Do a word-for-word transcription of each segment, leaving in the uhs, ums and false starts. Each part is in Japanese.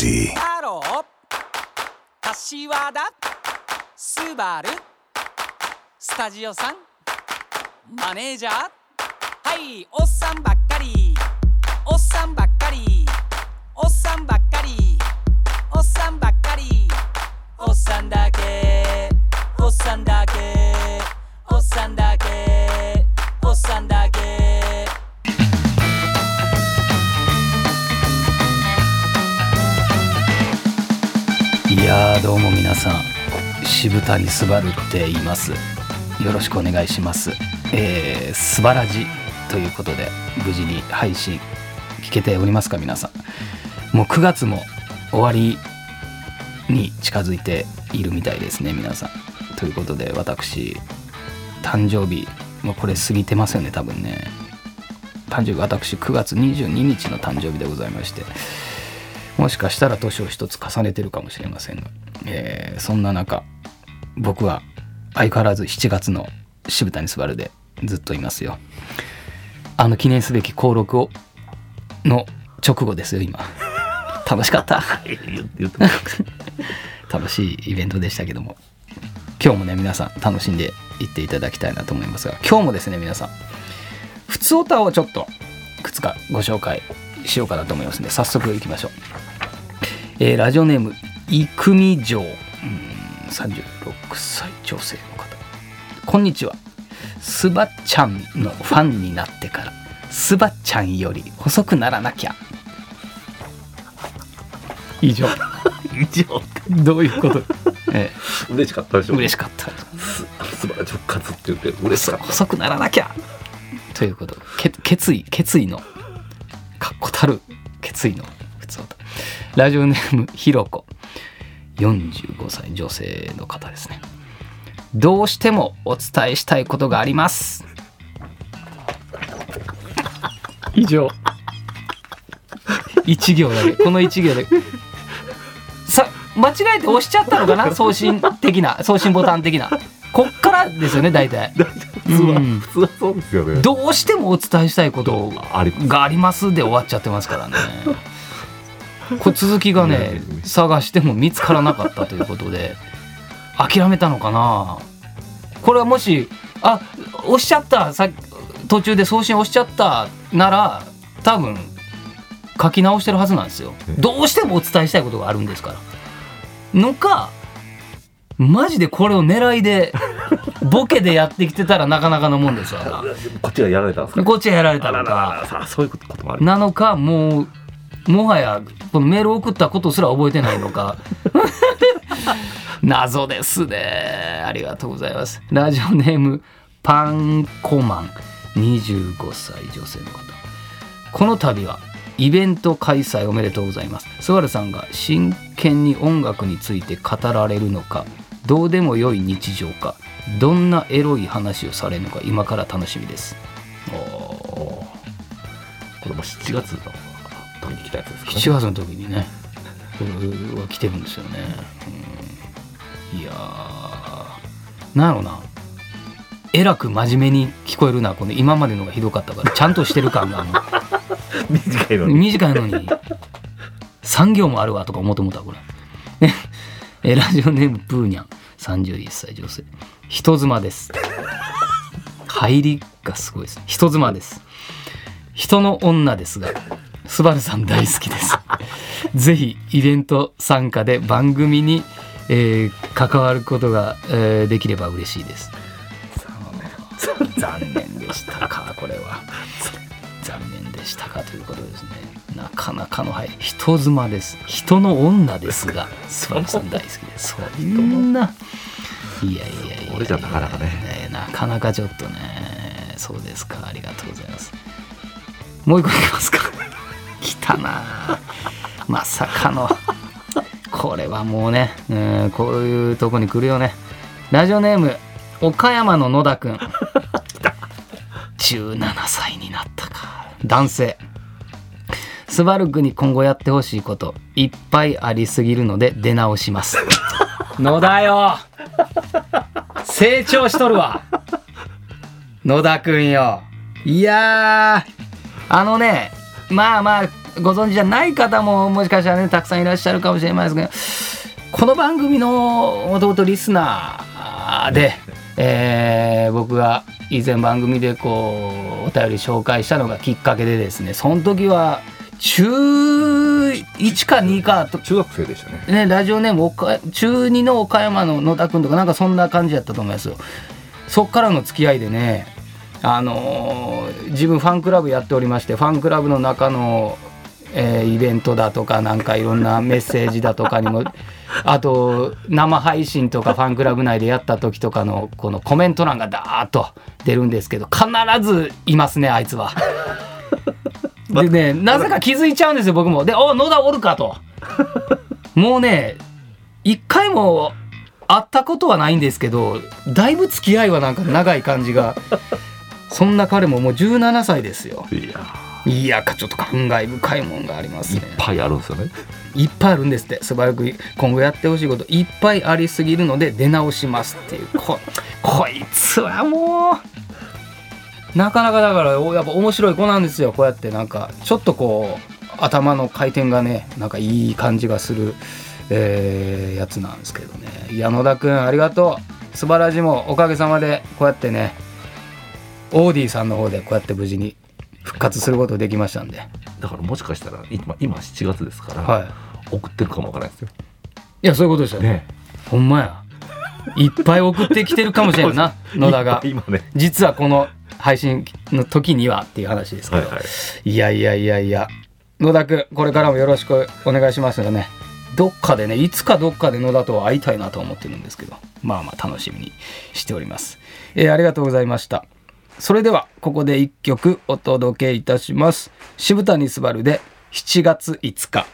body. 太郎、柏田、スバル、スタジオさん、マネージャー、はい、おっさんばっかり、おっさんばっかり、おっさんばっかり、おっさんばっかり、おっさんだけ、おっさんだけ、おっさんだけ、おっさんだけ。いやーどうも皆さん、渋谷すばるって言います。よろしくお願いします。えー、すばらじということで無事に配信聞けておりますか皆さん。もうくがつも終わりに近づいているみたいですね皆さん。ということで私誕生日もうこれ過ぎてますよね多分ね。誕生日私くがつにじゅうににちの誕生日でございまして、もしかしたら年を一つ重ねてるかもしれませんが、えー、そんな中僕は相変わらずしちがつの渋谷すばるでずっといますよ。あの記念すべき登録をの直後ですよ今。楽しかった楽しいイベントでしたけども、今日もね皆さん楽しんでいっていただきたいなと思いますが、今日もですね皆さんふつおたをちょっといくつかご紹介しようかなと思いますので、早速いきましょう。えー、ラジオネームいくみじょう、さんじゅうろくさい女性の方、こんにちは。すばちゃんのファンになってからすばちゃんより細くならなきゃ。以上以上どういうこと、ええ、嬉しかったでしょ。嬉しかった。すばら直活って言って嬉しかった。細くならなきゃということけ決意決意の確固たる決意の普通。ラジオネームひろこ、よんじゅうごさい女性の方ですね。どうしてもお伝えしたいことがあります。以上いち行だけ、このいち行だけさ、間違えて押しちゃったのかな送信的な送信ボタン的な。こっからですよね大体普通は、うん、普通はそうですよね。どうしてもお伝えしたいことがありますで終わっちゃってますからね。これ続きがね探しても見つからなかったということで諦めたのかな。これはもしあ押しちゃったさ途中で送信押しちゃったなら多分書き直してるはずなんですよ。どうしてもお伝えしたいことがあるんですからのか、マジでこれを狙いでボケでやってきてたらなかなかのもんですからこっちがやられたんですか。こっちがやられたのか、そういうこともあるなのか、もうもはやこのメールを送ったことすら覚えてないのか謎ですね。ありがとうございます。ラジオネームパンコマン、にじゅうごさい女性の方、この度はイベント開催おめでとうございます。すばるさんが真剣に音楽について語られるのか、どうでもよい日常か、どんなエロい話をされるのか今から楽しみです。おこれもしちがつの時に来たやつですかね。しちがつの時にねこれは来てるんですよね。うん、いやーなんやろな、えらく真面目に聞こえるな。この今までのがひどかったからちゃんとしてる感があの短いのに短いのにさん行もあるわとか思って思ったこれえラジオネームプーニャン、さんじゅういっさい女性、人妻です。入りがすごいです。人妻です。人の女ですがすばるさん大好きです。ぜひイベント参加で番組に、えー、関わることが、えー、できれば嬉しいです。残念でしたかこれは残念でしたかということですね。なかなかの、はい、人妻です。人の女ですがすばるさん大好きです。そんな、いやいやいや、俺じゃなかなかね、なかなかちょっとね。そうですか、ありがとうございます。もう一個いきますか来たなまさかのこれはもうね、うん、こういうとこに来るよね。ラジオネーム岡山の野田くんじゅうななさいになったか、男性、スバルくんに今後やってほしいこといっぱいありすぎるので出直します野田よ成長しとるわ野田くんよ。いやあのねまあまあご存知じゃない方ももしかしたらねたくさんいらっしゃるかもしれないですけど、この番組の弟リスナーで、えー、僕が以前番組でこうお便り紹介したのがきっかけでですね、その時はちゅういちかにかと中学生でしたね。ね、ラジオネームちゅうにの岡山の野田君とかなんかそんな感じだったと思いますよ。そっからの付き合いでね、あのー、自分ファンクラブやっておりまして、ファンクラブの中の、えー、イベントだとかなんかいろんなメッセージだとかにもあと生配信とかファンクラブ内でやった時とかのこのコメント欄がダーッと出るんですけど、必ずいますねあいつは。でね、なぜか気づいちゃうんですよ僕も。で、お野田おるかと。もうね一回も会ったことはないんですけど、だいぶ付き合いはなんか長い感じが。そんな彼ももうじゅうななさいですよ。いやいやかちょっと感慨深いもんがありますね。いっぱいあるんですよね。いっぱいあるんですって。素早く今後やってほしいこといっぱいありすぎるので出直しますっていう こ, こいつはもうなかなかだからやっぱ面白い子なんですよ。こうやってなんかちょっとこう頭の回転がねなんかいい感じがする、えー、やつなんですけどね。野田くんありがとう。素晴らしい。もおかげさまでこうやってねオーディさんの方でこうやって無事に復活することできましたんで。だからもしかしたら 今, 今しちがつですから、はい、送ってるかもわからないですよ。いやそういうことですよ ね, ねほんまやいっぱい送ってきてるかもしれないな野田が今、ね、実はこの配信の時にはっていう話ですけど、はいはい、いやいやいやいや野田君これからもよろしくお願いしますよね。どっかでねいつかどっかで野田と会いたいなと思ってるんですけど、まあまあ楽しみにしております、えー、ありがとうございました。それではここで一曲お届けいたします。渋谷すばるでしちがついつか。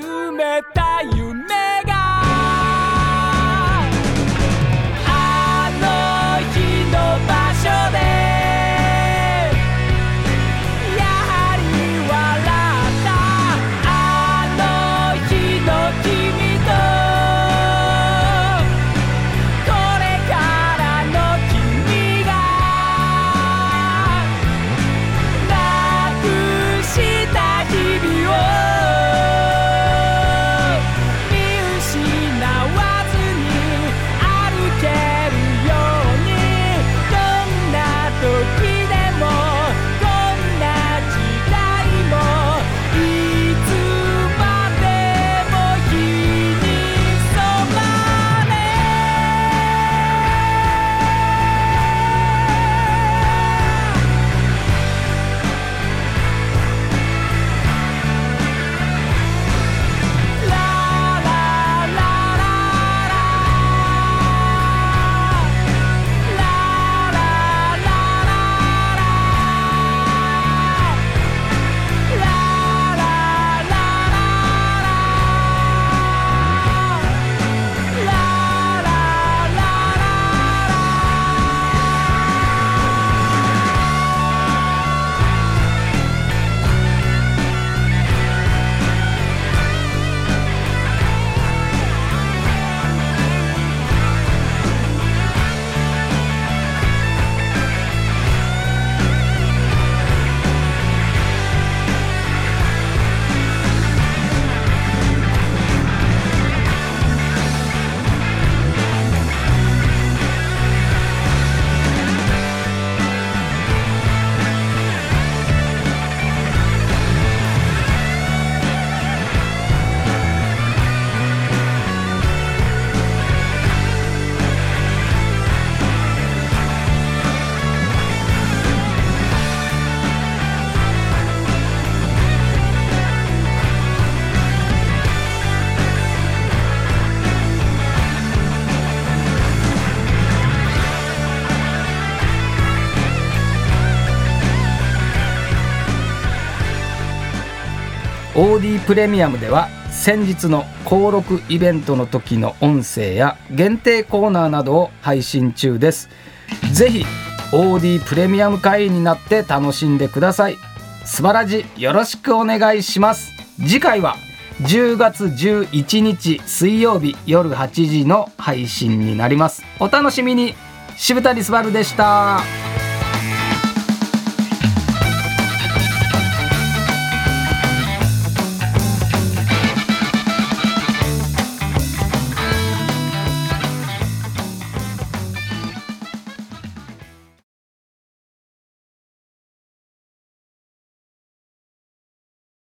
冷た夢があの日の場所でやはり笑ったあの日の君とこれからの君がなくした日々をオーディー プレミアムでは先日の登録イベントの時の音声や限定コーナーなどを配信中です。ぜひ オーディー プレミアム会員になって楽しんでください。すばらじよろしくお願いします。次回はじゅうがつじゅういちにち水曜日夜はちじの配信になります。お楽しみに。渋谷すばるでした。